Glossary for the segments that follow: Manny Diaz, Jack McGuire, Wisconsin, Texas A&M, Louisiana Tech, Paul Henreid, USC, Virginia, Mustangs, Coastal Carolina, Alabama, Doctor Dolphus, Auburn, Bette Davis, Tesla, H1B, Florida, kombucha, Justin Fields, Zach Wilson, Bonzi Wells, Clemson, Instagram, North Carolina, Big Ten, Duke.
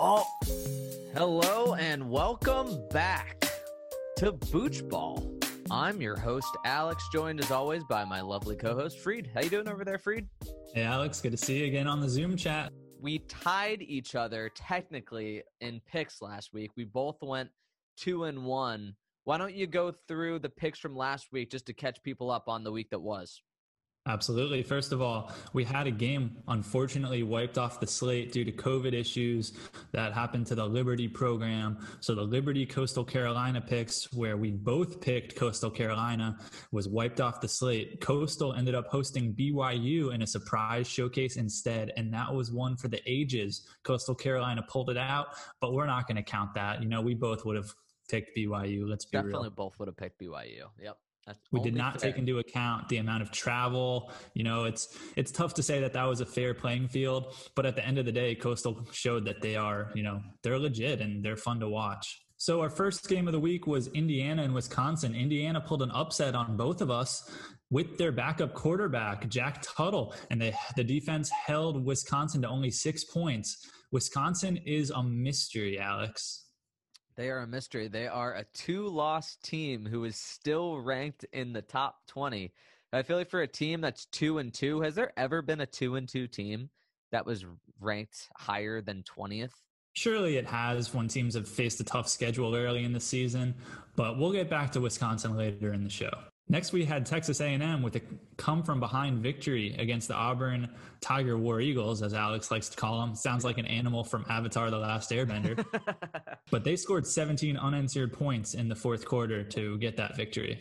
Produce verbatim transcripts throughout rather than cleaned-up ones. Ball. Hello and welcome back to Booch Ball. I'm your host, Alex, joined as always by my lovely co-host, Freed. How you doing over there, Freed? Hey, Alex. Good to see you again on the Zoom chat. We tied each other technically in picks last week. We both went two and one. Why don't you go through the picks from last week just to catch people up on the week that was? Absolutely. First of all, we had a game unfortunately wiped off the slate due to COVID issues that happened to the Liberty program. So the Liberty Coastal Carolina picks, where we both picked Coastal Carolina, was wiped off the slate. Coastal ended up hosting B Y U in a surprise showcase instead, and that was one for the ages. Coastal Carolina pulled it out, but we're not going to count that. You know, we both would have picked B Y U. Let's be Definitely real. Definitely both would have picked B Y U. Yep. That's we did not fair. Take into account the amount of travel. You know, it's it's tough to say that that was a fair playing field, but at the end of the day, Coastal showed that they are, you know, they're legit and they're fun to watch. So our first game of the week was Indiana and Wisconsin. Indiana pulled an upset on both of us with their backup quarterback, Jack Tuttle, and they, the defense held Wisconsin to only six points. Wisconsin is a mystery, Alex. They are a mystery. They are a two-loss team who is still ranked in the top twenty. I feel like for a team that's two and two, has there ever been a two and two team that was ranked higher than twentieth? Surely it has when teams have faced a tough schedule early in the season, but we'll get back to Wisconsin later in the show. Next, we had Texas A and M with a come-from-behind victory against the Auburn Tiger War Eagles, as Alex likes to call them. Sounds like an animal from Avatar: The Last Airbender. But they scored seventeen unanswered points in the fourth quarter to get that victory.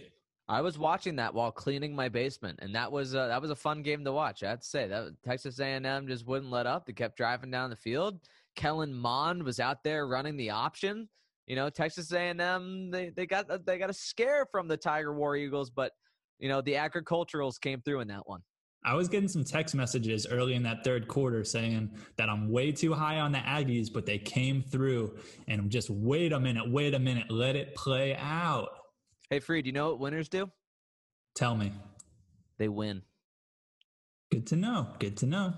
I was watching that while cleaning my basement, and that was a, that was a fun game to watch. I have to say, that Texas A and M just wouldn't let up. They kept driving down the field. Kellen Mond was out there running the option. You know, Texas A and M, they, they got they got a scare from the Tiger War Eagles, but, you know, the agriculturals came through in that one. I was getting some text messages early in that third quarter saying that I'm way too high on the Aggies, but they came through, and I'm just, wait a minute, wait a minute, let it play out. Hey, Freed, you know what winners do? Tell me. They win. Good to know. Good to know.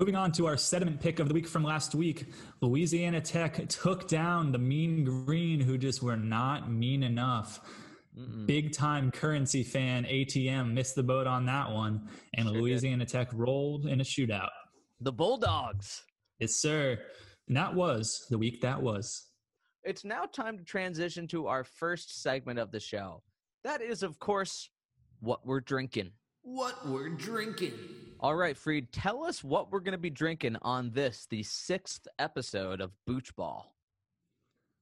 Moving on to our sediment pick of the week from last week, Louisiana Tech took down the Mean Green, who just were not mean enough. Mm-mm. Big-time currency fan A T M missed the boat on that one, and sure Louisiana did. Tech rolled in a shootout. The Bulldogs. Yes, sir. And that was the week that was. It's now time to transition to our first segment of the show. That is, of course, what we're drinking. What we're drinking. All right, Freed, tell us what we're going to be drinking on this, the sixth episode of Booch Ball.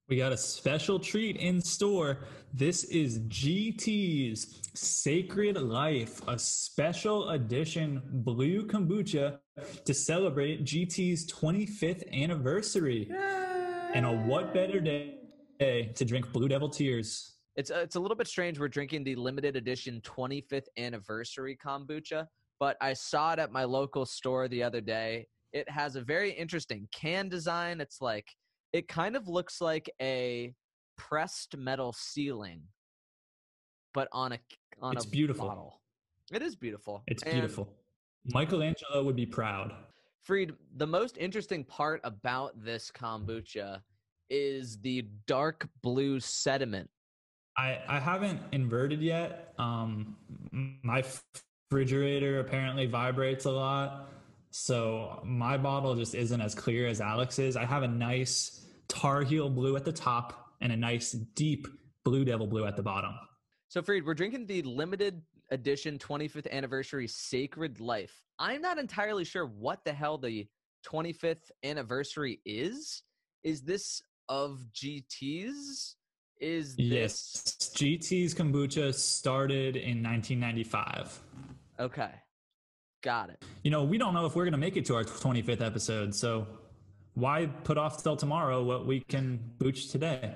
We got a special treat in store. This is G T's Sacred Life, a special edition blue kombucha to celebrate G T's twenty-fifth anniversary. Yay! And a what better day to drink Blue Devil Tears. It's a, it's a little bit strange. We're drinking the limited edition twenty-fifth anniversary kombucha, but I saw it at my local store the other day. It has a very interesting can design. It's like, it kind of looks like a pressed metal ceiling, but on a on it's a beautiful bottle. It is beautiful. It's and beautiful. Michelangelo would be proud. Freed, the most interesting part about this kombucha is the dark blue sediment. I, I haven't inverted yet. Um, my refrigerator apparently vibrates a lot, so my bottle just isn't as clear as Alex's. I have a nice Tar Heel blue at the top and a nice deep Blue Devil blue at the bottom. So, Freed, we're drinking the limited edition twenty-fifth anniversary Sacred Life. I'm not entirely sure what the hell the twenty-fifth anniversary is. Is this of G T's? Is this... Yes, G T's kombucha started in nineteen ninety-five. Okay, got it. You know, we don't know if we're going to make it to our twenty-fifth episode, so why put off till tomorrow what we can booch today?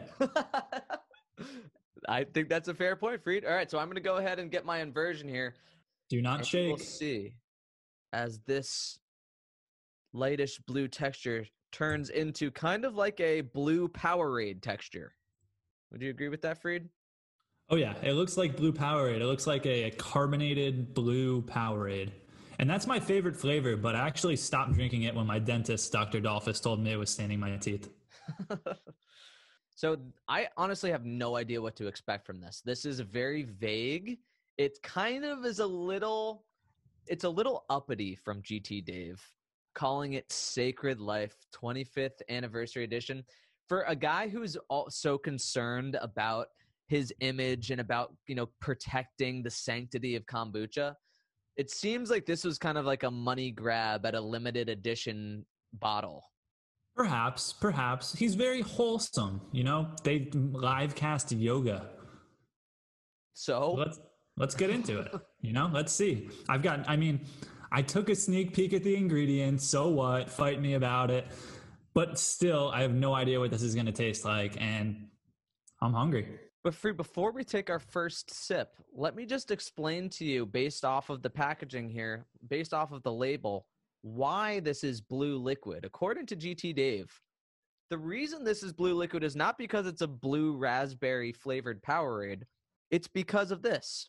I think that's a fair point, Freed. All right, so I'm going to go ahead and get my inversion here. Do not shake. We'll see as this lightish blue texture turns into kind of like a blue Powerade texture. Would you agree with that, Freed? Oh, yeah. It looks like blue Powerade. It looks like a, a carbonated blue Powerade. And that's my favorite flavor, but I actually stopped drinking it when my dentist, Doctor Dolphus, told me it was staining my teeth. So I honestly have no idea what to expect from this. This is very vague. It kind of is a little, it's a little uppity from G T Dave, calling it Sacred Life twenty-fifth Anniversary Edition. For a guy who's all so concerned about his image and about, you know, protecting the sanctity of kombucha, it seems like this was kind of like a money grab at a limited edition bottle. Perhaps, perhaps. He's very wholesome, you know? They live casted yoga. So? Let's, let's get into it, you know? Let's see. I've got, I mean, I took a sneak peek at the ingredients, so what? Fight me about it. But still, I have no idea what this is going to taste like, and I'm hungry. But Free, before we take our first sip, let me just explain to you, based off of the packaging here, based off of the label, why this is blue liquid. According to G T Dave, the reason this is blue liquid is not because it's a blue raspberry flavored Powerade. It's because of this.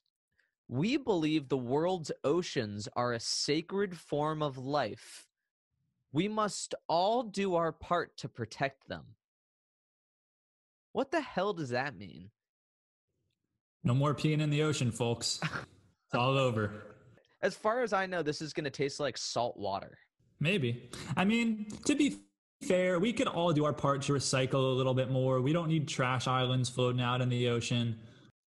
We believe the world's oceans are a sacred form of life. We must all do our part to protect them. What the hell does that mean? No more peeing in the ocean, folks. It's all over. As far as I know, this is going to taste like salt water. Maybe. I mean, to be fair, we could all do our part to recycle a little bit more. We don't need trash islands floating out in the ocean.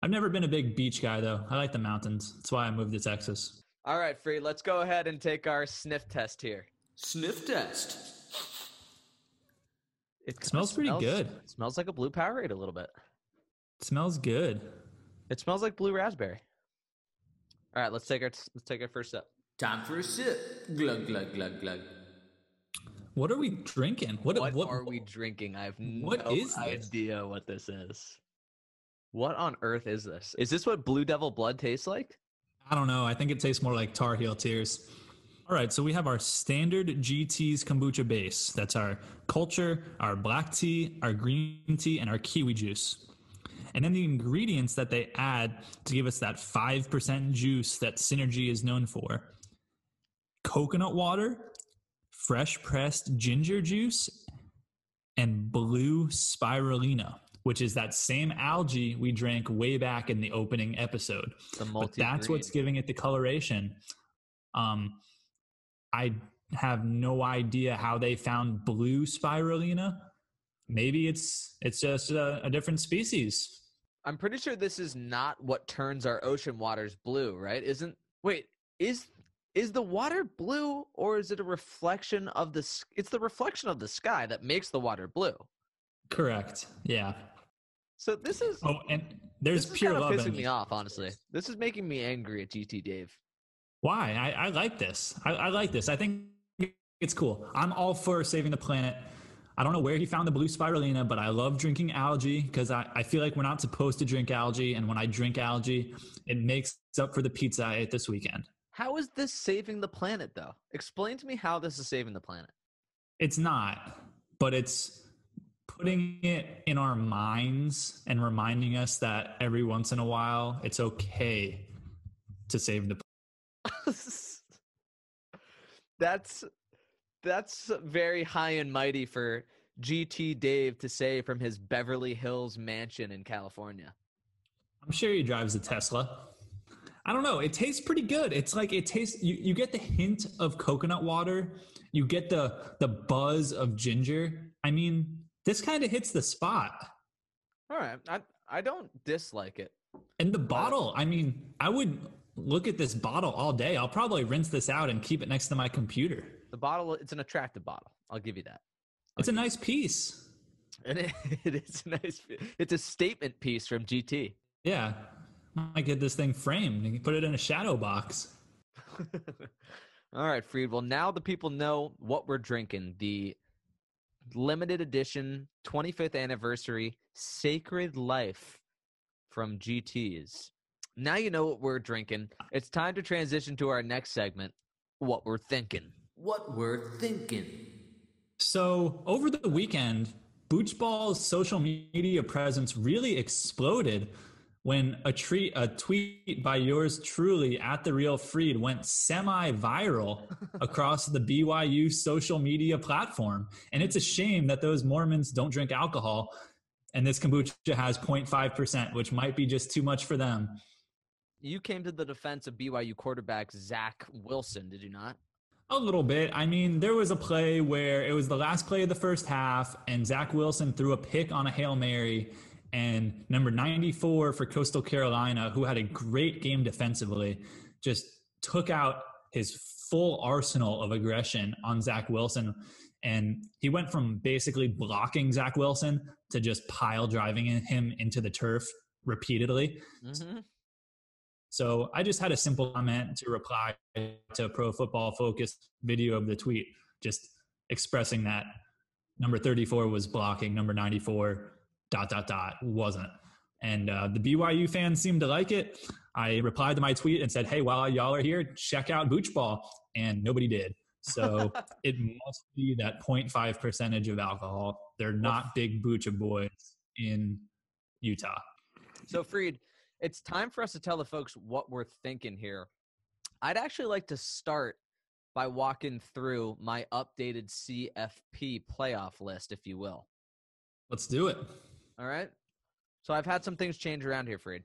I've never been a big beach guy, though. I like the mountains. That's why I moved to Texas. All right, Free, let's go ahead and take our sniff test here. Sniff test. It, it smells, smells pretty good. It smells like a blue Powerade a little bit. It smells good. It smells like blue raspberry. All right, let's take our let's take our first sip. Time for a sip. Glug glug glug glug. What are we drinking? What, what, what are we drinking? I have no what is idea what this is. What on earth is this? Is this what Blue Devil blood tastes like? I don't know. I think it tastes more like Tar Heel tears. All right, so we have our standard G T's kombucha base. That's our culture, our black tea, our green tea, and our kiwi juice. And then the ingredients that they add to give us that five percent juice that Synergy is known for. Coconut water, fresh pressed ginger juice, and blue spirulina, which is that same algae we drank way back in the opening episode. The but that's what's giving it the coloration. Um, I have no idea how they found blue spirulina. Maybe it's it's just a, a different species. I'm pretty sure this is not what turns our ocean waters blue, right? Isn't wait, is is the water blue, or is it a reflection of the it's the reflection of the sky that makes the water blue? Correct. Yeah. So this is Oh, and there's this is pure kind of love pissing me off, honestly. This is making me angry at G T Dave. Why? I, I like this. I, I like this. I think it's cool. I'm all for saving the planet. I don't know where he found the blue spirulina, but I love drinking algae because I, I feel like we're not supposed to drink algae. And when I drink algae, it makes up for the pizza I ate this weekend. How is this saving the planet, though? Explain to me how this is saving the planet. It's not, but it's putting it in our minds and reminding us that every once in a while, it's okay to save the planet. That's... That's very high and mighty for G T Dave to say from his Beverly Hills mansion in California. I'm sure he drives a Tesla. I don't know. It tastes pretty good. It's like it tastes, you, you get the hint of coconut water. You get the, the buzz of ginger. I mean, this kind of hits the spot. All right. I, I don't dislike it. And the bottle, I mean, I would look at this bottle all day. I'll probably rinse this out and keep it next to my computer. The bottle, it's an attractive bottle. I'll give you that. I'll it's a nice that. piece. And it, it is a nice It's a statement piece from G T. Yeah. I get this thing framed and put it in a shadow box. All right, Freed. Well, now the people know what we're drinking. The limited edition twenty-fifth anniversary Sacred Life from G T's. Now you know what we're drinking. It's time to transition to our next segment, What We're Thinking. What we're thinking. So over the weekend, Boochball's social media presence really exploded when a, treat, a tweet by yours truly at The Real Freed went semi-viral across the B Y U social media platform. And it's a shame that those Mormons don't drink alcohol, and this kombucha has zero point five percent, which might be just too much for them. You came to the defense of B Y U quarterback Zach Wilson, did you not? A little bit. I mean, there was a play where it was the last play of the first half, and Zach Wilson threw a pick on a Hail Mary, and number ninety-four for Coastal Carolina, who had a great game defensively, just took out his full arsenal of aggression on Zach Wilson. And he went from basically blocking Zach Wilson to just pile driving him into the turf repeatedly. Mm-hmm. So I just had a simple comment to reply to Pro Football Focus video of the tweet, just expressing that number thirty-four was blocking, number ninety-four dot, dot, dot wasn't. And uh, the B Y U fans seemed to like it. I replied to my tweet and said, hey, while y'all are here, check out Booch Ball. And nobody did. So it must be that zero point five percentage of alcohol. They're not big Boocha boys in Utah. So, Freed, it's time for us to tell the folks what we're thinking here. I'd actually like to start by walking through my updated C F P playoff list, if you will. Let's do it. All right. So I've had some things change around here, Freed.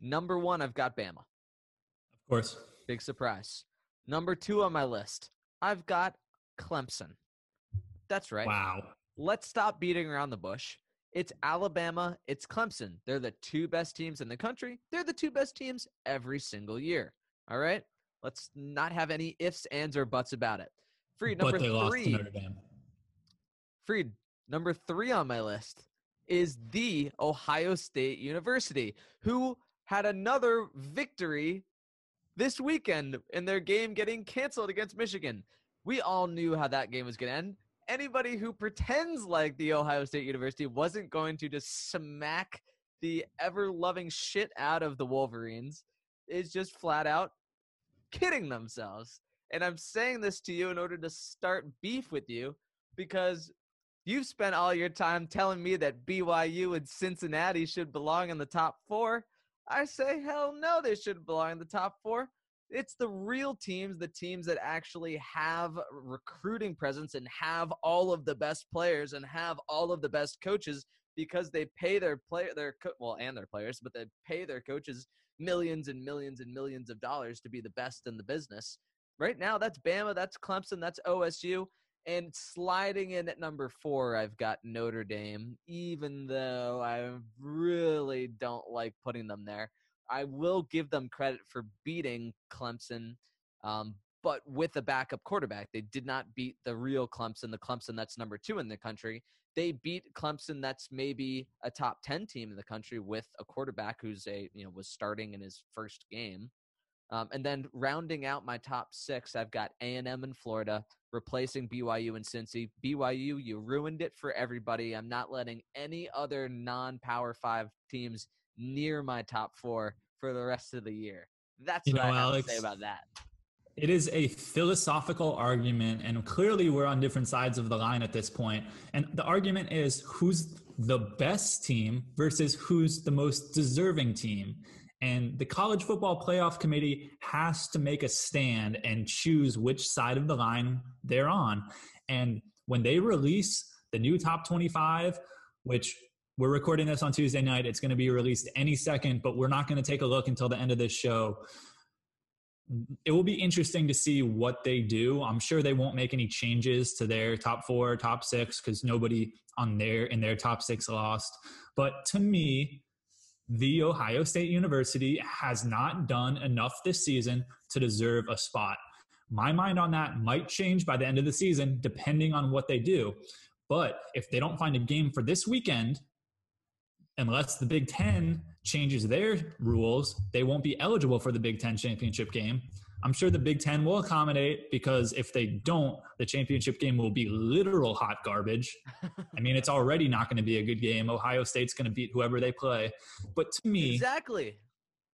Number one, I've got Bama. Of course. Big surprise. Number two on my list, I've got Clemson. That's right. Wow. Let's stop beating around the bush. It's Alabama, it's Clemson. They're the two best teams in the country. They're the two best teams every single year. All right? Let's not have any ifs, ands, or buts about it. Freed, number but they three. Lost to Notre Dame. Freed, number three on my list is the Ohio State University, who had another victory this weekend in their game getting canceled against Michigan. We all knew how that game was going to end. Anybody who pretends like the Ohio State University wasn't going to just smack the ever-loving shit out of the Wolverines is just flat out kidding themselves. And I'm saying this to you in order to start beef with you, because you've spent all your time telling me that B Y U and Cincinnati should belong in the top four. I say, hell no, they shouldn't belong in the top four. It's the real teams, the teams that actually have recruiting presence and have all of the best players and have all of the best coaches, because they pay their player, their co- well, and their players, but they pay their coaches millions and millions and millions of dollars to be the best in the business. Right now, that's Bama, that's Clemson, that's O S U, and sliding in at number four, I've got Notre Dame. Even though I really don't like putting them there, I will give them credit for beating Clemson, um, but with a backup quarterback. They did not beat the real Clemson, the Clemson that's number two in the country. They beat Clemson that's maybe a top ten team in the country with a quarterback who's a you know was starting in his first game. Um, and then rounding out my top six, I've got A and M in Florida, replacing B Y U and Cincy. B Y U, you ruined it for everybody. I'm not letting any other non-Power Five teams near my top four for the rest of the year. That's you what know, I have Alex, to say about that. It is a philosophical argument, and clearly we're on different sides of the line at this point. And the argument is who's the best team versus who's the most deserving team. And the College Football Playoff Committee has to make a stand and choose which side of the line they're on. And when they release the new top twenty-five, which we're recording this on Tuesday night. It's going to be released any second, but we're not going to take a look until the end of this show. It will be interesting to see what they do. I'm sure they won't make any changes to their top four, top six, because nobody on their in their top six lost. But to me, the Ohio State University has not done enough this season to deserve a spot. My mind on that might change by the end of the season, depending on what they do. But if they don't find a game for this weekend, unless the Big Ten changes their rules, they won't be eligible for the Big Ten championship game. I'm sure the Big Ten will accommodate, because if they don't, the championship game will be literal hot garbage. I mean, it's already not going to be a good game. Ohio State's going to beat whoever they play. But to me, exactly.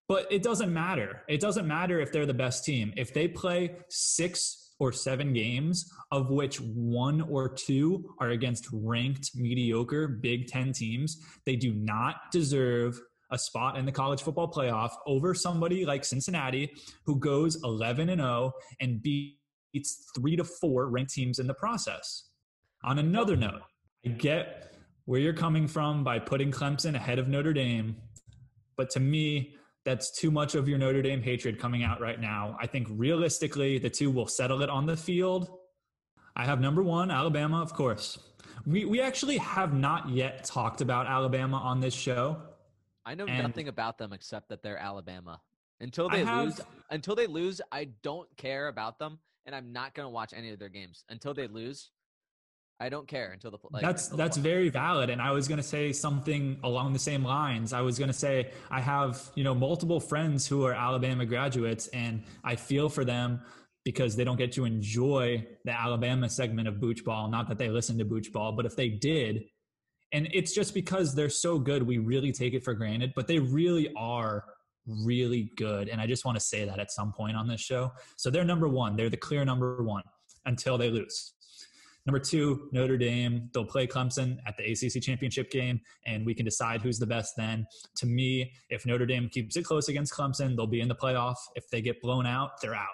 But it doesn't matter. It doesn't matter if they're the best team. If they play six or seven games, of which one or two are against ranked, mediocre Big Ten teams, they do not deserve a spot in the college football playoff over somebody like Cincinnati, who goes eleven and oh and beats three to four ranked teams in the process. On another note, I get where you're coming from by putting Clemson ahead of Notre Dame, but to me, that's too much of your Notre Dame hatred coming out right now. I think realistically, the two will settle it on the field. I have number one, Alabama, of course. We we actually have not yet talked about Alabama on this show. I know nothing about them except that they're Alabama. Until they have, lose, until they lose, I don't care about them, and I'm not going to watch any of their games. Until they lose, I don't care until the like, That's until that's the very valid, and I was going to say something along the same lines. I was going to say I have, you know, multiple friends who are Alabama graduates, and I feel for them because they don't get to enjoy the Alabama segment of Booch Ball. Not that they listen to Booch Ball, but if they did, and it's just because they're so good, we really take it for granted, but they really are really good, and I just want to say that at some point on this show. So they're number one. They're the clear number one until they lose. Number two, Notre Dame. They'll play Clemson at the A C C championship game, and we can decide who's the best then. To me, if Notre Dame keeps it close against Clemson, they'll be in the playoff. If they get blown out, they're out.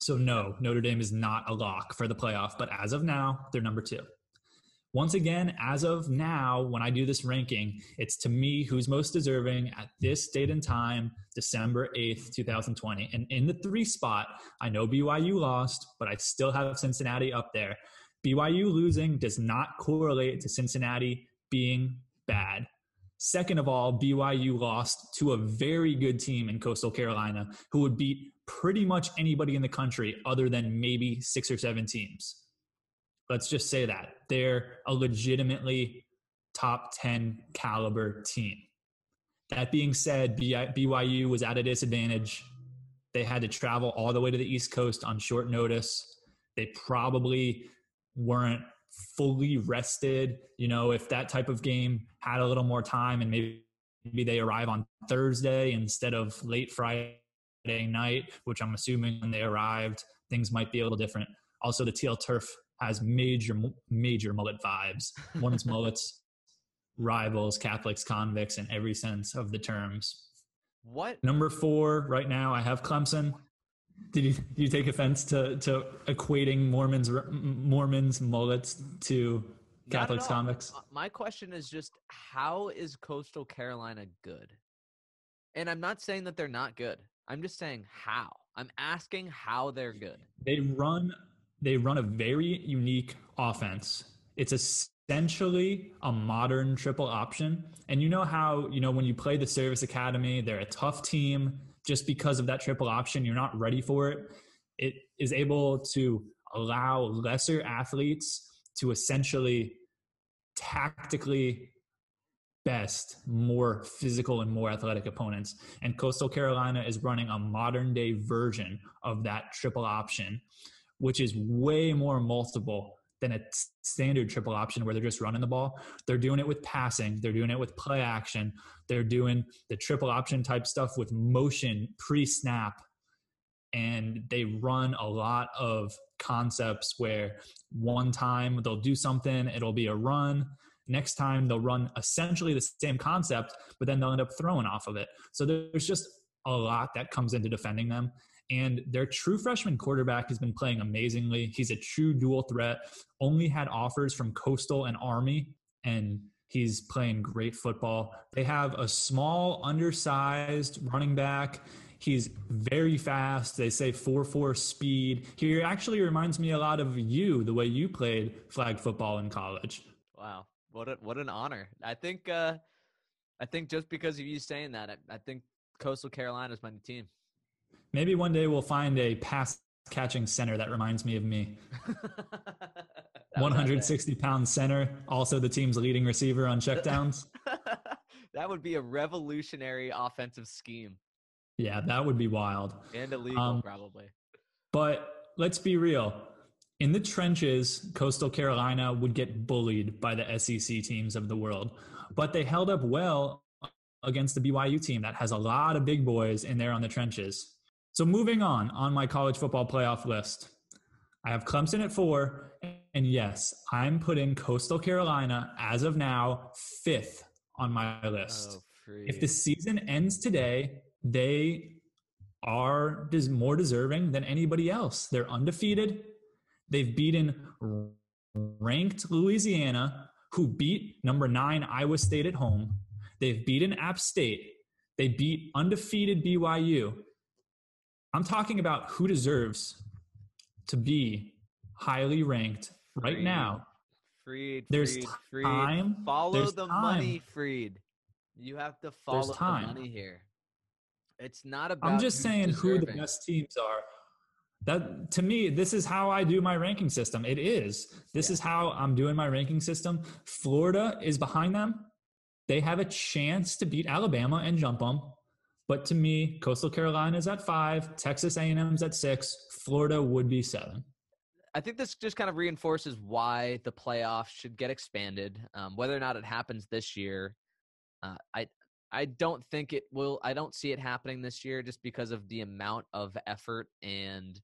So no, Notre Dame is not a lock for the playoff, but as of now, they're number two. Once again, as of now, when I do this ranking, it's to me who's most deserving at this date and time, December eighth, two thousand twenty. And in the three spot, I know B Y U lost, but I still have Cincinnati up there. B Y U losing does not correlate to Cincinnati being bad. Second of all, B Y U lost to a very good team in Coastal Carolina who would beat pretty much anybody in the country other than maybe six or seven teams. Let's just say that. They're a legitimately top ten caliber team. That being said, B Y U was at a disadvantage. They had to travel all the way to the East Coast on short notice. They probably weren't fully rested. You know, if that type of game had a little more time and maybe they arrive on Thursday instead of late Friday night, which I'm assuming when they arrived, things might be a little different. Also, the T L Turf has major, major mullet vibes. One is mullets, rivals, Catholics, convicts, in every sense of the terms. What? Number four, right now, I have Clemson. Did you, did you take offense to, to equating Mormons, Mormons, mullets to Catholics, convicts? My question is just, how is Coastal Carolina good? And I'm not saying that they're not good. I'm just saying how. I'm asking how they're good. They run... They run a very unique offense. It's essentially a modern triple option. And you know how, you know, when you play the service academy, they're a tough team. Just because of that triple option, you're not ready for it. It is able to allow lesser athletes to essentially tactically best more physical and more athletic opponents. And Coastal Carolina is running a modern day version of that triple option, which is way more multiple than a standard triple option where they're just running the ball. They're doing it with passing. They're doing it with play action. They're doing the triple option type stuff with motion pre-snap. And they run a lot of concepts where one time they'll do something, it'll be a run. Next time they'll run essentially the same concept, but then they'll end up throwing off of it. So there's just a lot that comes into defending them. And their true freshman quarterback has been playing amazingly. He's a true dual threat, only had offers from Coastal and Army, and he's playing great football. They have a small, undersized running back. He's very fast. They say four four speed. He actually reminds me a lot of you, the way you played flag football in college. Wow. What a, what an honor. I think uh, I think just because of you saying that, I, I think Coastal Carolina is my new team. Maybe one day we'll find a pass-catching center that reminds me of me. one hundred sixty pound center, also the team's leading receiver on checkdowns. That would be a revolutionary offensive scheme. Yeah, that would be wild. And illegal, um, probably. But let's be real. In the trenches, Coastal Carolina would get bullied by the S E C teams of the world. But they held up well against the B Y U team that has a lot of big boys in there on the trenches. So moving on, on my college football playoff list, I have Clemson at four, and yes, I'm putting Coastal Carolina as of now fifth on my list. Oh, Tree. If the season ends today, they are des- more deserving than anybody else. They're undefeated. They've beaten ranked Louisiana, who beat number nine Iowa State at home. They've beaten App State. They beat undefeated B Y U. I'm talking about who deserves to be highly ranked right Freed. now. Freed, There's Freed, Freed. time. Follow There's the time. money, Freed. You have to follow There's time. the money here. It's not about. I'm just saying deserving. who the best teams are. That to me, this is how I do my ranking system. It is. This yeah. is how I'm doing my ranking system. Florida is behind them. They have a chance to beat Alabama and jump them. But to me, Coastal Carolina is at five, Texas A and M is at six, Florida would be seven. I think this just kind of reinforces why the playoffs should get expanded. Um, whether or not it happens this year, uh, I I don't think it will. I don't see it happening this year just because of the amount of effort and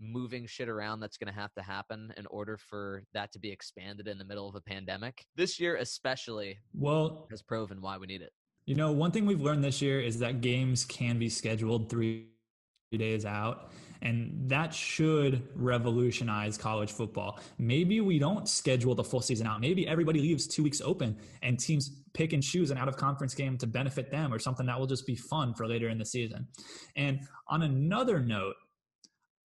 moving shit around that's going to have to happen in order for that to be expanded in the middle of a pandemic. This year especially well, has proven why we need it. You know, one thing we've learned this year is that games can be scheduled three days out, and that should revolutionize college football. Maybe we don't schedule the full season out. Maybe everybody leaves two weeks open and teams pick and choose an out-of-conference game to benefit them or something that will just be fun for later in the season. And on another note,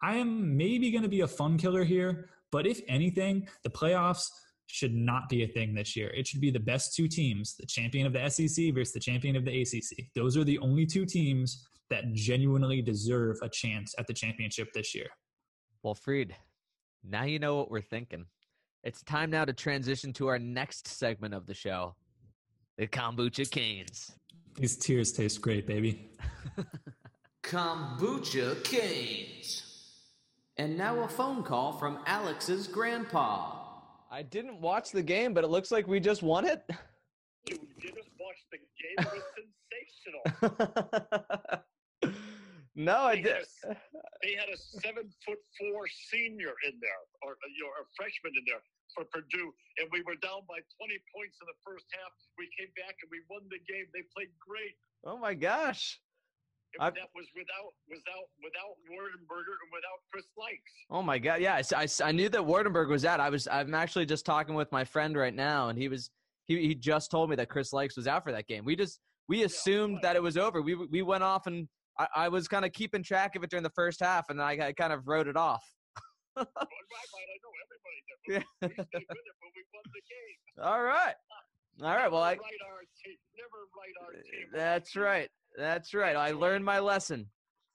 I am maybe going to be a fun killer here, but if anything, the playoffs should not be a thing this year. It should be the best two teams, the champion of the S E C versus the champion of the A C C. Those are the only two teams that genuinely deserve a chance at the championship this year. Well, Freed, now you know what we're thinking. It's time now to transition to our next segment of the show, the Kombucha Canes. These tears taste great, baby. Kombucha Canes. And now a phone call from Alex's grandpa. I didn't watch the game, but it looks like we just won it. You didn't watch the game? It was sensational. No, I did. They had a seven-foot-four senior in there, or you know, a freshman in there for Purdue, and we were down by twenty points in the first half. We came back, and we won the game. They played great. Oh, my gosh. I've, that was without without without Wardenberger and without Chris Likes. Oh my God! Yeah, I, I, I knew that Wardenberg was out. I was I'm actually just talking with my friend right now, and he was he he just told me that Chris Likes was out for that game. We just we assumed yeah, that it was over. We we went off, and I, I was kind of keeping track of it during the first half, and I, I kind of wrote it off. Well, right, right, I know everybody did. We, yeah. we stayed with it, but we won the game. All right, all right. Well, I never write our team. Never write our team. That's right. That's right. I learned my lesson.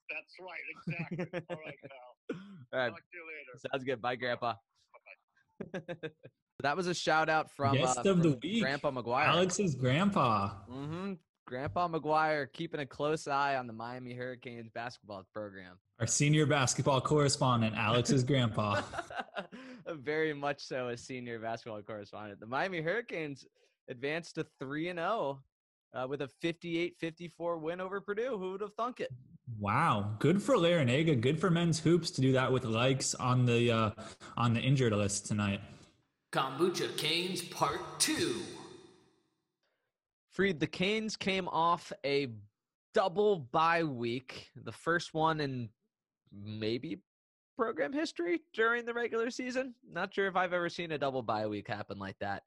That's right. Exactly. All right, pal. All right. Talk to you later. Sounds good. Bye, Grandpa. Bye-bye. That was a shout-out from, uh, from the week. Grandpa McGuire. Alex's grandpa. Mm-hmm. Grandpa McGuire keeping a close eye on the Miami Hurricanes basketball program. Our senior basketball correspondent, Alex's grandpa. Very much so a senior basketball correspondent. The Miami Hurricanes advanced to three and oh. Uh, with a fifty-eight fifty-four win over Purdue. Who would have thunk it? Wow. Good for Larinaga. Good for men's hoops to do that with Likes on the uh, on the injured list tonight. Kombucha Canes Part two. Freed, the Canes came off a double bye week, the first one in maybe program history during the regular season. Not sure if I've ever seen a double bye week happen like that.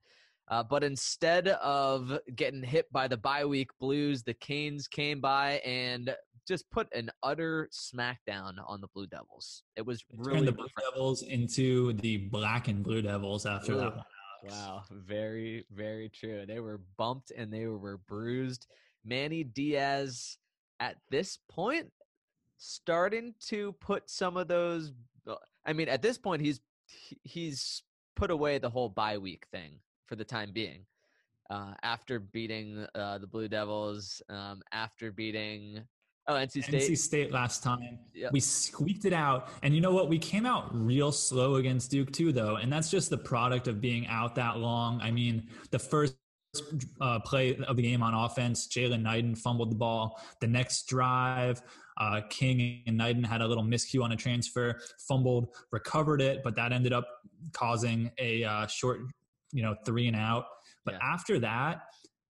Uh, but instead of getting hit by the bye week blues, the Canes came by and just put an utter smackdown on the Blue Devils. It was really turned the Blue Devils into the Black and Blue Devils after Ooh. that one. Wow, very, very true. They were bumped and they were bruised. Manny Diaz, at this point, starting to put some of those – I mean, at this point, he's he's put away the whole bye week thing. For the time being, uh, after beating uh, the Blue Devils, um, after beating oh N C State, N C State last time, yep. We squeaked it out. And you know what? We came out real slow against Duke too, though, and that's just the product of being out that long. I mean, the first uh, play of the game on offense, Jalen Knighton fumbled the ball. The next drive, uh, King and Knighton had a little miscue on a transfer, fumbled, recovered it, but that ended up causing a uh, short. you know, three and out. But yeah. after that,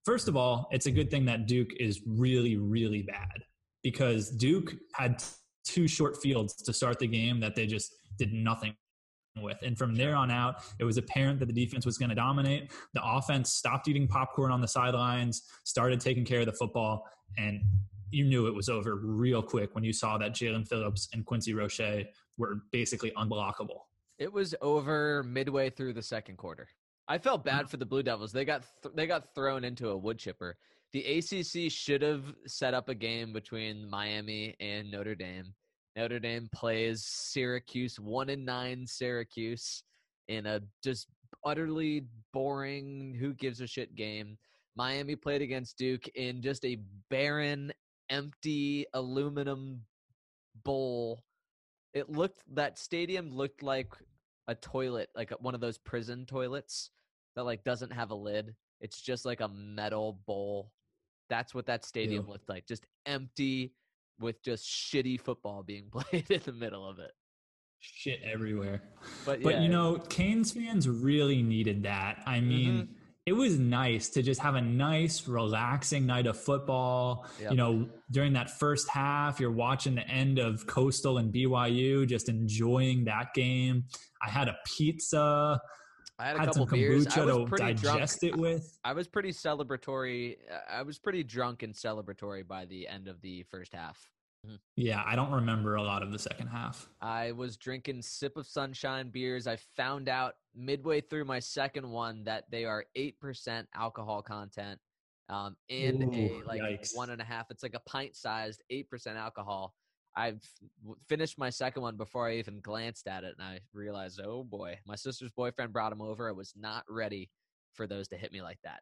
First of all, it's a good thing that Duke is really, really bad, because Duke had two short fields to start the game that they just did nothing with. And from there on out, it was apparent that the defense was going to dominate. The offense stopped eating popcorn on the sidelines, started taking care of the football, and you knew it was over real quick when you saw that Jalen Phillips and Quincy Roche were basically unblockable. It was over midway through the second quarter. I felt bad for the Blue Devils. They got th- they got thrown into a wood chipper. The A C C should have set up a game between Miami and Notre Dame. Notre Dame plays Syracuse, one and nine Syracuse, in a just utterly boring, who gives a shit game. Miami played against Duke in just a barren, empty aluminum bowl. It looked, that stadium looked like a toilet, like one of those prison toilets that like doesn't have a lid. It's just like a metal bowl. That's what that stadium yeah. looked like. Just empty with just shitty football being played in the middle of it. Shit everywhere. But, but yeah, you know, Canes fans really needed that. I mean, mm-hmm. it was nice to just have a nice, relaxing night of football. Yep. You know, during that first half, you're watching the end of Coastal and B Y U, just enjoying that game. I had a pizza. I had a had couple some beers. I was pretty to digest drunk. it with. I was pretty celebratory. I was pretty drunk and celebratory by the end of the first half. Yeah, I don't remember a lot of the second half. I was drinking Sip of Sunshine beers. I found out midway through my second one that they are eight percent alcohol content, um, and Ooh, a like yikes. one and a half. It's like a pint-sized eight percent alcohol. I've finished my second one before I even glanced at it, and I realized, oh boy, my sister's boyfriend brought him over. I was not ready for those to hit me like that.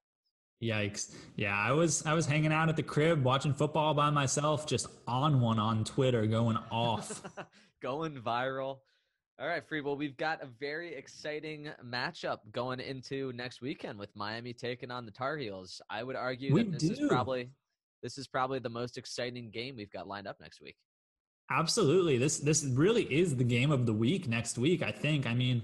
Yikes. Yeah, I was I was hanging out at the crib watching football by myself, just on one on Twitter, going off. Going viral. All right, Free. Well, we've got a very exciting matchup going into next weekend with Miami taking on the Tar Heels. I would argue we that this do. is probably this is probably the most exciting game we've got lined up next week. Absolutely. This this really is the game of the week next week, I think. I mean,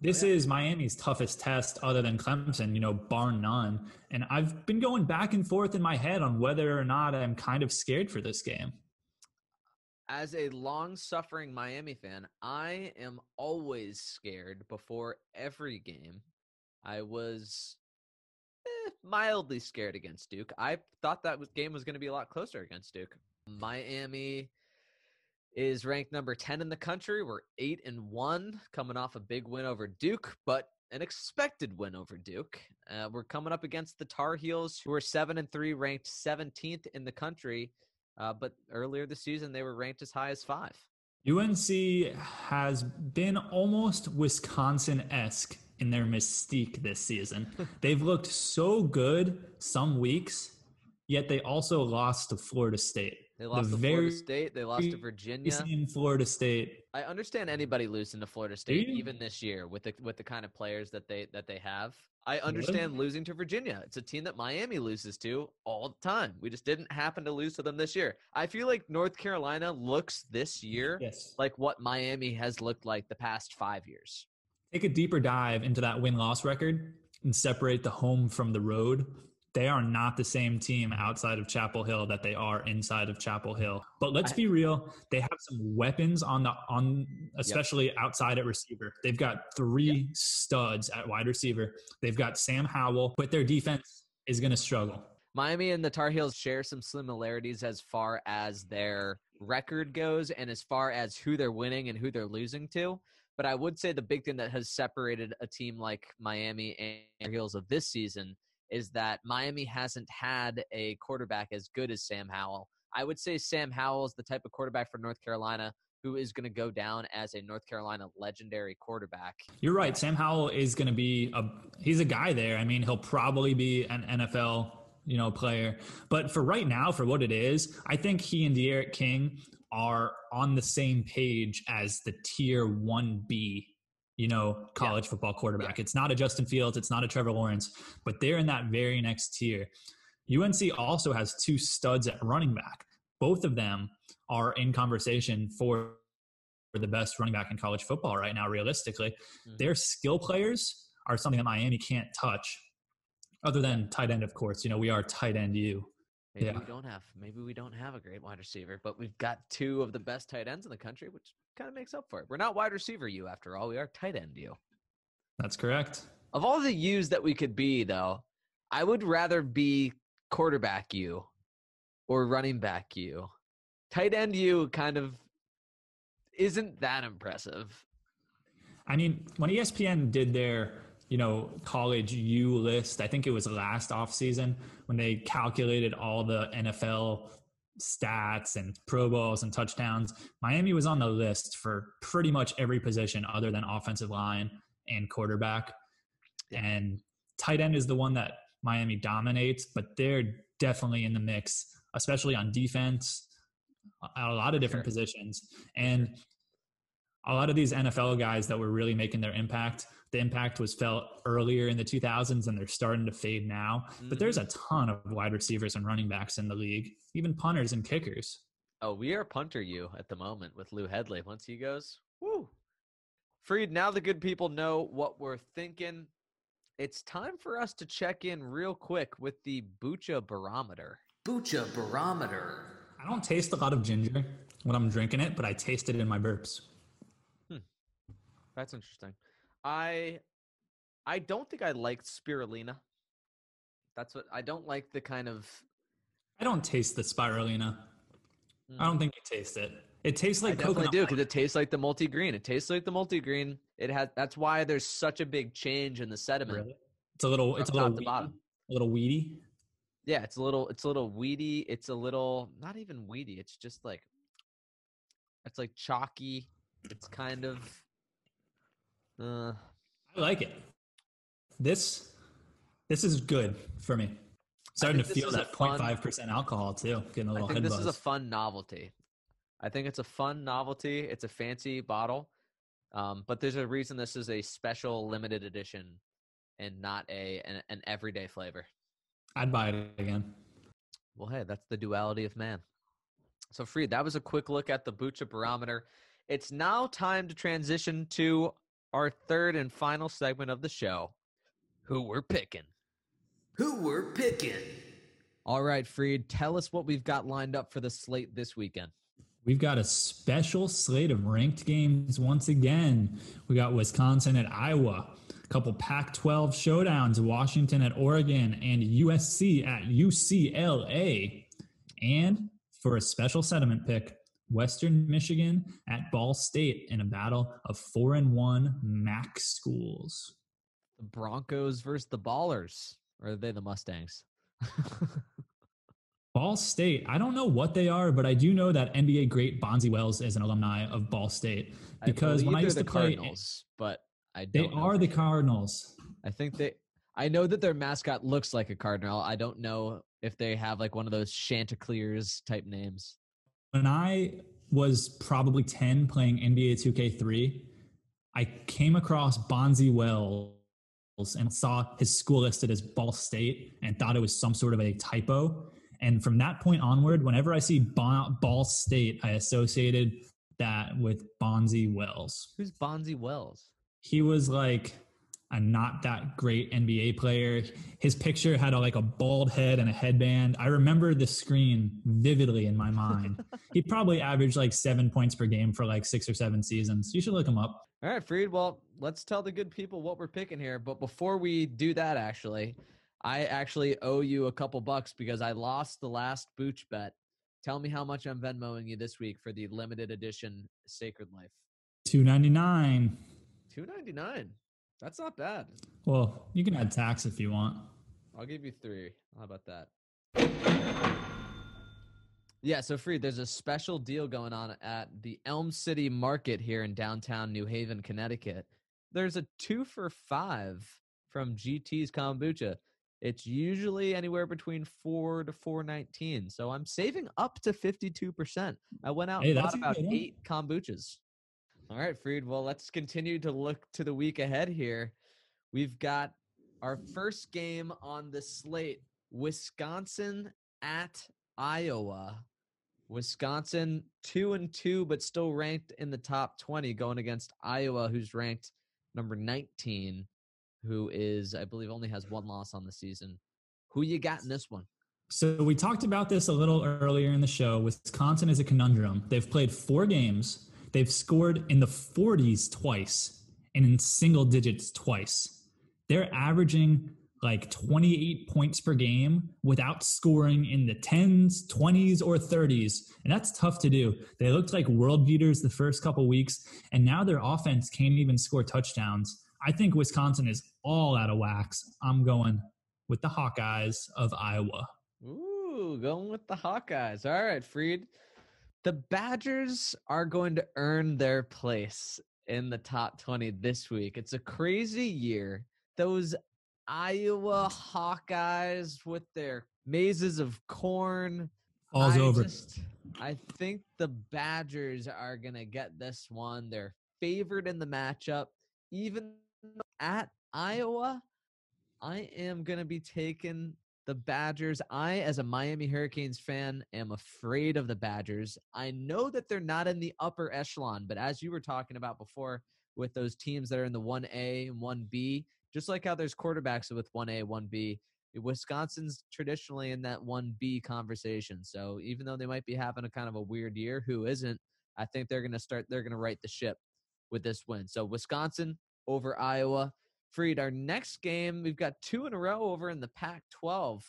this oh, yeah. is Miami's toughest test other than Clemson, you know, bar none. And I've been going back and forth in my head on whether or not I'm kind of scared for this game. As a long-suffering Miami fan, I am always scared before every game. I was eh, mildly scared against Duke. I thought that game was going to be a lot closer against Duke. Miami is ranked number ten in the country. We're eight and one, coming off a big win over Duke, but an expected win over Duke. Uh, we're coming up against the Tar Heels, who are seven and three, ranked seventeenth in the country. Uh, but earlier this season, they were ranked as high as five. U N C has been almost Wisconsin-esque in their mystique this season. They've looked so good some weeks, yet they also lost to Florida State. They lost the to Florida State. They lost to Virginia. In Florida State, I understand anybody losing to Florida State, even this year, with the with the kind of players that they that they have. I understand losing to Virginia. It's a team that Miami loses to all the time. We just didn't happen to lose to them this year. I feel like North Carolina looks this year yes. like what Miami has looked like the past five years. Take a deeper dive into that win-loss record and separate the home from the road. They are not the same team outside of Chapel Hill that they are inside of Chapel Hill. But let's be real, they have some weapons on the on, especially yep. outside at receiver. They've got three yep. studs at wide receiver. They've got Sam Howell, but their defense is going to struggle. Miami and the Tar Heels share some similarities as far as their record goes and as far as who they're winning and who they're losing to. But I would say the big thing that has separated a team like Miami and the Tar Heels of this season is that Miami hasn't had a quarterback as good as Sam Howell. I would say Sam Howell is the type of quarterback for North Carolina who is going to go down as a North Carolina legendary quarterback. You're right. Sam Howell is going to be a – he's a guy there. I mean, he'll probably be an N F L, you know, player. But for right now, for what it is, I think he and De'Eric King are on the same page as the Tier one B, you know, college yeah. football quarterback. Yeah. It's not a Justin Fields. It's not a Trevor Lawrence, but they're in that very next tier. U N C also has two studs at running back. Both of them are in conversation for the best running back in college football right now, realistically. Mm-hmm. Their skill players are something that Miami can't touch. Other than tight end, of course. You know, we are tight end you. Maybe yeah. we don't have maybe we don't have a great wide receiver, but we've got two of the best tight ends in the country, which kind of makes up for it. We're not wide receiver you after all, we are tight end you. That's correct. Of all the U's that we could be, though, I would rather be quarterback you or running back you. Tight end you kind of isn't that impressive. I mean, when E S P N did their you know, college U list, I think it was last offseason when they calculated all the N F L stats and Pro Bowls and touchdowns. Miami was on the list for pretty much every position other than offensive line and quarterback. And tight end is the one that Miami dominates, but they're definitely in the mix, especially on defense, at a lot of different sure. positions. And a lot of these N F L guys that were really making their impact, the impact was felt earlier in the two thousands, and they're starting to fade now. Mm-hmm. But there's a ton of wide receivers and running backs in the league, even punters and kickers. Oh, we are punter you at the moment with Lou Headley. Once he goes, woo. Freed, now the good people know what we're thinking. It's time for us to check in real quick with the Bucha Barometer. Bucha Barometer. I don't taste a lot of ginger when I'm drinking it, but I taste it in my burps. Hmm. That's interesting. I I don't think I liked spirulina. That's what I don't like the kind of I don't taste the spirulina. Mm. I don't think you taste it. It tastes like I definitely coconut. Do because it tastes like the multigreen. It tastes like the multigreen. It has that's why there's such a big change in the sediment. Really? It's a little it's a little weedy, bottom. a little weedy. Yeah, it's a little it's a little weedy. It's a little not even weedy. It's just like it's like chalky. It's kind of Uh, I like it. This this is good for me. Starting to feel that zero point five percent alcohol too. Getting a little head buzz. I think this is a fun novelty. I think it's a fun novelty. It's a fancy bottle. Um, but there's a reason this is a special limited edition and not a an, an everyday flavor. I'd buy it again. Well, hey, that's the duality of man. So, Freed, that was a quick look at the Bucha Barometer. It's now time to transition to our third and final segment of the show, Who We're Picking. Who We're Picking. All right, Freed, tell us what we've got lined up for the slate this weekend. We've got a special slate of ranked games once again. We got Wisconsin at Iowa, a couple Pac twelve showdowns, Washington at Oregon, and U S C at U C L A. And for a special sentiment pick, Western Michigan at Ball State in a battle of four and one MAC schools. The Broncos versus the Ballers, or are they the Mustangs? Ball State, I don't know what they are, but I do know that N B A great Bonzi Wells is an alumni of Ball State. Because I when I used to play, Cardinals, but I don't they are the sure. Cardinals. I think they. I know that their mascot looks like a cardinal. I don't know if they have like one of those Chanticleers type names. When I was probably ten playing N B A two K three, I came across Bonzi Wells and saw his school listed as Ball State and thought it was some sort of a typo. And from that point onward, whenever I see ba- Ball State, I associated that with Bonzi Wells. Who's Bonzi Wells? He was like a not that great N B A player. His picture had a, like a bald head and a headband. I remember the screen vividly in my mind. He probably averaged like seven points per game for like six or seven seasons. You should look him up. All right, Freed. Well, let's tell the good people what we're picking here. But before we do that, actually, I actually owe you a couple bucks because I lost the last Booch bet. Tell me how much I'm Venmoing you this week for the limited edition Sacred Life. two ninety-nine two ninety-nine That's not bad. Well, you can add tax if you want. I'll give you three. How about that? Yeah, so Freed, there's a special deal going on at the Elm City Market here in downtown New Haven, Connecticut. There's a two for five from G T's Kombucha. It's usually anywhere between four to four nineteen. So I'm saving up to fifty-two percent. I went out hey, and bought about good, eight yeah. kombuchas. All right, Freed. Well, let's continue to look to the week ahead here. We've got our first game on the slate, Wisconsin at Iowa. Wisconsin two and two, but still ranked in the top twenty, going against Iowa, who's ranked number nineteen. who is, I believe, only has one loss on the season. Who you got in this one? So we talked about this a little earlier in the show. Wisconsin is a conundrum. They've played four games. They've scored in the forties twice and in single digits twice. They're averaging like twenty-eight points per game without scoring in the tens, twenties, or thirties. And that's tough to do. They looked like world beaters the first couple weeks, and now their offense can't even score touchdowns. I think Wisconsin is all out of wax. I'm going with the Hawkeyes of Iowa. Ooh, going with the Hawkeyes. All right, Freed. The Badgers are going to earn their place in the top twenty this week. It's a crazy year. Those Iowa Hawkeyes with their mazes of corn. All's I over. Just, I think the Badgers are going to get this one. They're favored in the matchup. Even at Iowa, I am going to be taking the Badgers. I, as a Miami Hurricanes fan, am afraid of the Badgers. I know that they're not in the upper echelon, but as you were talking about before with those teams that are in the one A and one B, just like how there's quarterbacks with one A, one B, Wisconsin's traditionally in that one B conversation. So even though they might be having a kind of a weird year, who isn't, I think they're going to start, they're going to right the ship with this win. So Wisconsin over Iowa. Freed, our next game, we've got two in a row over in the Pac twelve.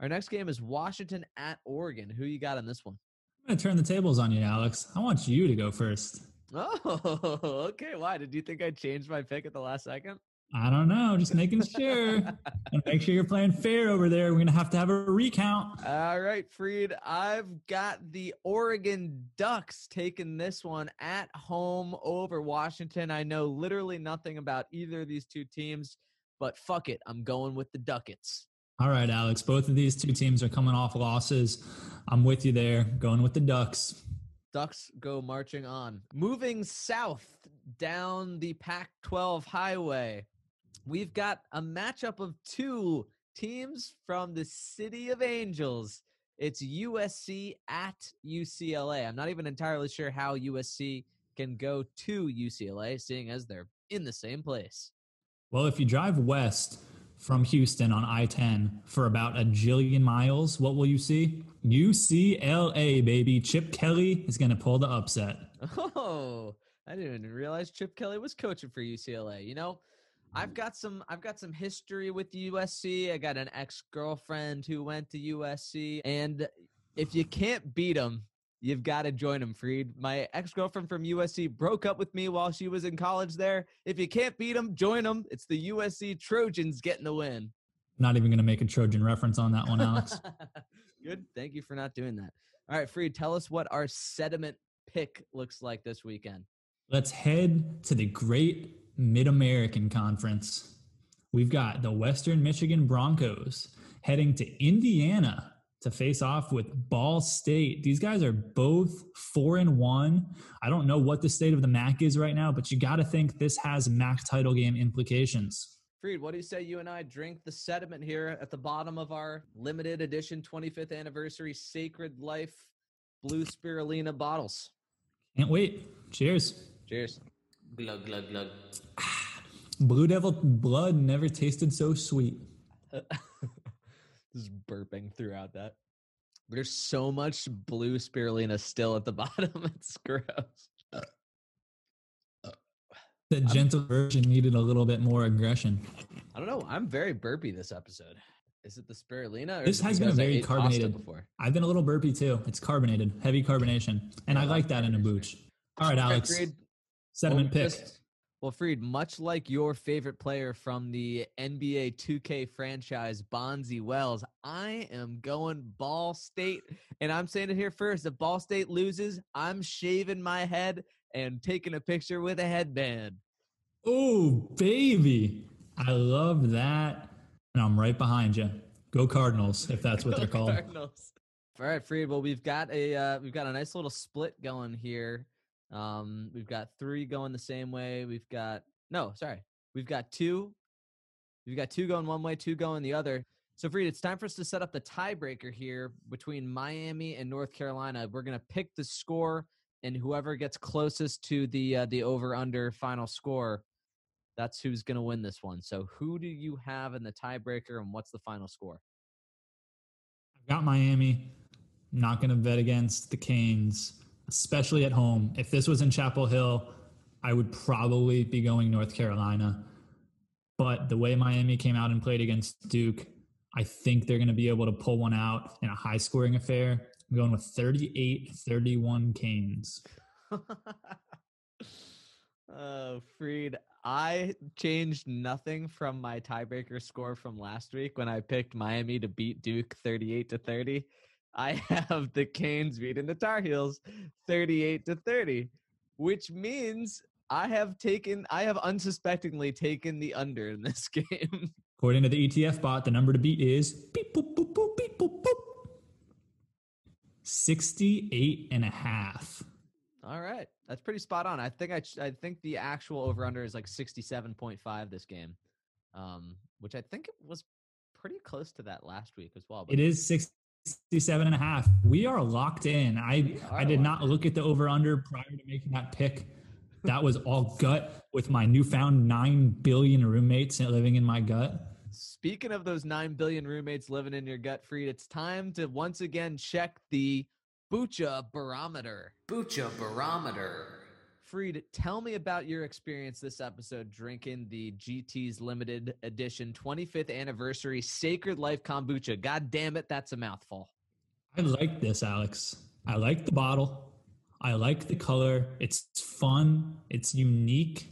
Our next game is Washington at Oregon. Who you got on this one? I'm going to turn the tables on you, Alex. I want you to go first. Oh, okay. Why? Did you think I changed my pick at the last second? I don't know. Just making sure. And make sure you're playing fair over there. We're going to have to have a recount. All right, Freed. I've got the Oregon Ducks taking this one at home over Washington. I know literally nothing about either of these two teams, but fuck it. I'm going with the Ducats. All right, Alex. Both of these two teams are coming off losses. I'm with you there. Going with the Ducks. Ducks go marching on. Moving south down the Pac twelve highway. We've got a matchup of two teams from the City of Angels. It's U S C at U C L A. I'm not even entirely sure how U S C can go to U C L A, seeing as they're in the same place. Well, if you drive west from Houston on I ten for about a jillion miles, what will you see? U C L A, baby. Chip Kelly is going to pull the upset. Oh, I didn't even realize Chip Kelly was coaching for U C L A. You know, I've got some I've got some history with U S C. I got an ex-girlfriend who went to U S C. And if you can't beat them, you've got to join them, Freed. My ex-girlfriend from U S C broke up with me while she was in college there. If you can't beat them, join them. It's the U S C Trojans getting the win. Not even going to make a Trojan reference on that one, Alex. Good. Thank you for not doing that. All right, Freed, tell us what our sediment pick looks like this weekend. Let's head to the great Mid-American Conference. We've got the Western Michigan Broncos heading to Indiana to face off with Ball State. These guys are both four and one. I don't know what the state of the M A C is right now, but you got to think this has M A C title game implications. Freed, what do you say you and I drink the sediment here at the bottom of our limited edition twenty-fifth anniversary Sacred Life blue spirulina bottles? Can't wait. Cheers. Cheers. Glug, glug, glug. Ah, Blue Devil blood never tasted so sweet. Just burping throughout that. There's so much blue spirulina still at the bottom. It's gross. Uh, uh, the gentle I'm, version needed a little bit more aggression. I don't know. I'm very burpy this episode. Is it the spirulina? Or this has been very carbonated. Before? I've been a little burpy too. It's carbonated. Heavy carbonation. And yeah, I like that in a booch. All right, Alex. Agreed. Sediment well, pick. Just, well, Freed, much like your favorite player from the N B A two K franchise, Bonzi Wells, I am going Ball State. And I'm saying it here first. If Ball State loses, I'm shaving my head and taking a picture with a headband. Oh, baby. I love that. And I'm right behind you. Go Cardinals, if that's what they're called. Cardinals. All right, Freed. Well, we've got a uh, we've got a nice little split going here. Um, we've got three going the same way. We've got, no, sorry. We've got two. We've got two going one way, two going the other. So, Freed, it's time for us to set up the tiebreaker here between Miami and North Carolina. We're going to pick the score, and whoever gets closest to the, uh, the over-under final score that's who's going to win this one. So who do you have in the tiebreaker, and what's the final score? I've got Miami. I'm not going to bet against the Canes, especially at home. If this was in Chapel Hill, I would probably be going North Carolina. But the way Miami came out and played against Duke, I think they're going to be able to pull one out in a high-scoring affair. I'm going with thirty-eight thirty-one Canes. Oh, Freed. I changed nothing from my tiebreaker score from last week when I picked Miami to beat Duke thirty-eight to thirty. I have the Canes beating the Tar Heels thirty-eight to thirty, which means I have taken, I have unsuspectingly taken the under in this game. According to the E T F bot, the number to beat is beep, boop, boop, boop, beep, boop, boop. sixty-eight and a half. All right. That's pretty spot on. I think I, I think the actual over-under is like sixty-seven point five this game, um, which I think it was pretty close to that last week as well. But it is sixty-seven and a half. We are locked in. I, I did not look at the over-under prior to making that pick. That was all gut with my newfound nine billion roommates living in my gut. Speaking of those nine billion roommates living in your gut, Freed, it's time to once again check the Bucha Barometer. Bucha Barometer. Freed, tell me about your experience this episode drinking the G T's limited edition twenty-fifth anniversary Sacred Life Kombucha. God damn it, that's a mouthful. I like this, Alex. I like the bottle. I like the color. It's fun. It's unique.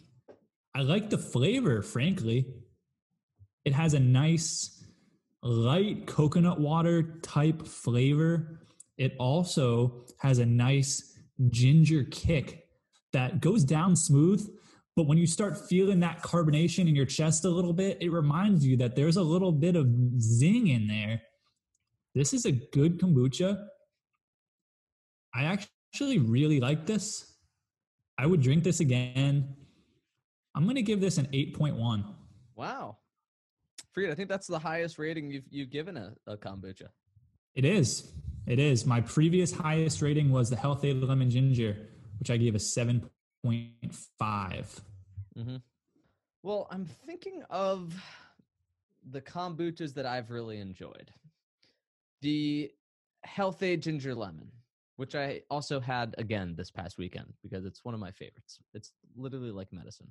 I like the flavor, frankly. It has a nice, light coconut water type flavor. It also has a nice ginger kick that goes down smooth. But when you start feeling that carbonation in your chest a little bit, it reminds you that there's a little bit of zing in there. This is a good kombucha. I actually... Actually, really like this. I would drink this again. I'm going to give this an eight point one. Wow, Freed, I think that's the highest rating you've you've given a, a kombucha. It is. It is. My previous highest rating was the healthy lemon ginger, which I gave a seven point five. Mm-hmm. Well, I'm thinking of the kombuchas that I've really enjoyed. The healthy ginger lemon, which I also had again this past weekend because it's one of my favorites. It's literally like medicine.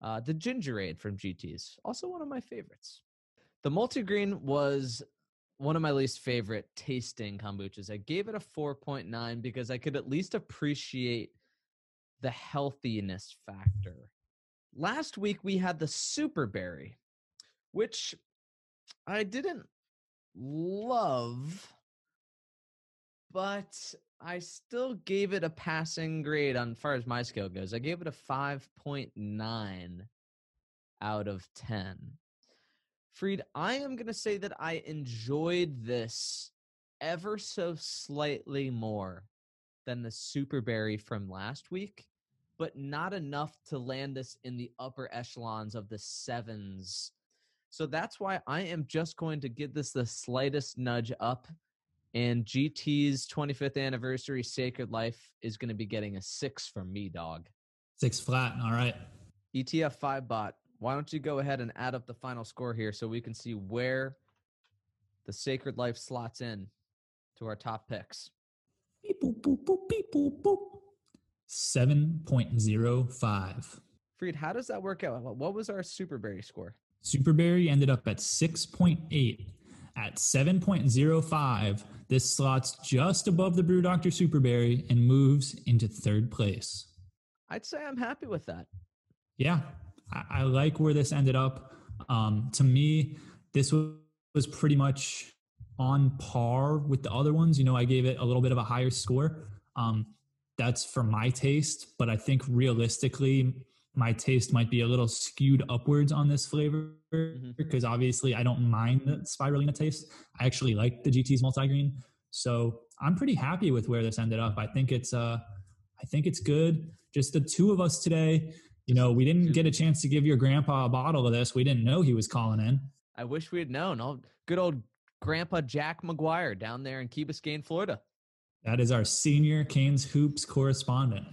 Uh, the Gingerade from G T's, also one of my favorites. The multigreen was one of my least favorite tasting kombuchas. I gave it a four point nine because I could at least appreciate the healthiness factor. Last week we had the Superberry, which I didn't love, but I still gave it a passing grade on far as my scale goes. I gave it a five point nine out of ten. Freed, I am going to say that I enjoyed this ever so slightly more than the Superberry from last week, but not enough to land this in the upper echelons of the sevens. So that's why I am just going to give this the slightest nudge up. And G T's twenty-fifth anniversary Sacred Life is going to be getting a six from me, dog. Six flat. All right. E T F five bot, why don't you go ahead and add up the final score here so we can see where the Sacred Life slots in to our top picks. Beep, boop, boop, boop, beep, boop, boop. seven point oh five. Freed, how does that work out? What was our Superberry score? Superberry ended up at six point eight. At seven point oh five, this slots just above the Brew Doctor Superberry and moves into third place. I'd say I'm happy with that. Yeah, I, I like where this ended up. Um, to me, this was, was pretty much on par with the other ones. You know, I gave it a little bit of a higher score. Um, that's for my taste, but I think realistically, my taste might be a little skewed upwards on this flavor because mm-hmm. obviously I don't mind the spirulina taste. I actually like the G T's multigreen. So I'm pretty happy with where this ended up. I think it's, uh, I think it's good. Just the two of us today, you know, we didn't get a chance to give your grandpa a bottle of this. We didn't know he was calling in. I wish we had known. Oh, good old Grandpa Jack McGuire down there in Key Biscayne, Florida. That is our senior Canes Hoops correspondent.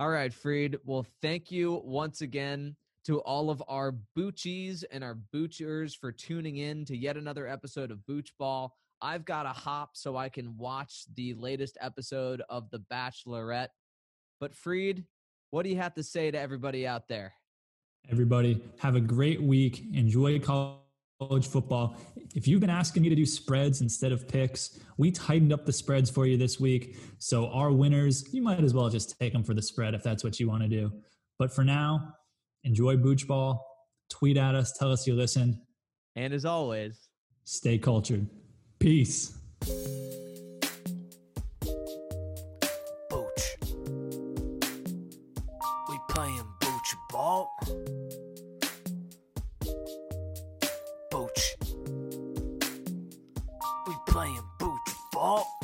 All right, Freed. Well, thank you once again to all of our Boochies and our Boochers for tuning in to yet another episode of Booch Ball. I've got to hop so I can watch the latest episode of The Bachelorette. But Freed, what do you have to say to everybody out there? Everybody, have a great week. Enjoy college football. If you've been asking me to do spreads instead of picks, we tightened up the spreads for you this week. So our winners, you might as well just take them for the spread if that's what you want to do. But for now, enjoy Booch Ball. Tweet at us. Tell us you listen. And as always, stay cultured. Peace. Booch. We playing Booch Ball. Booch. We playing Booch Ball.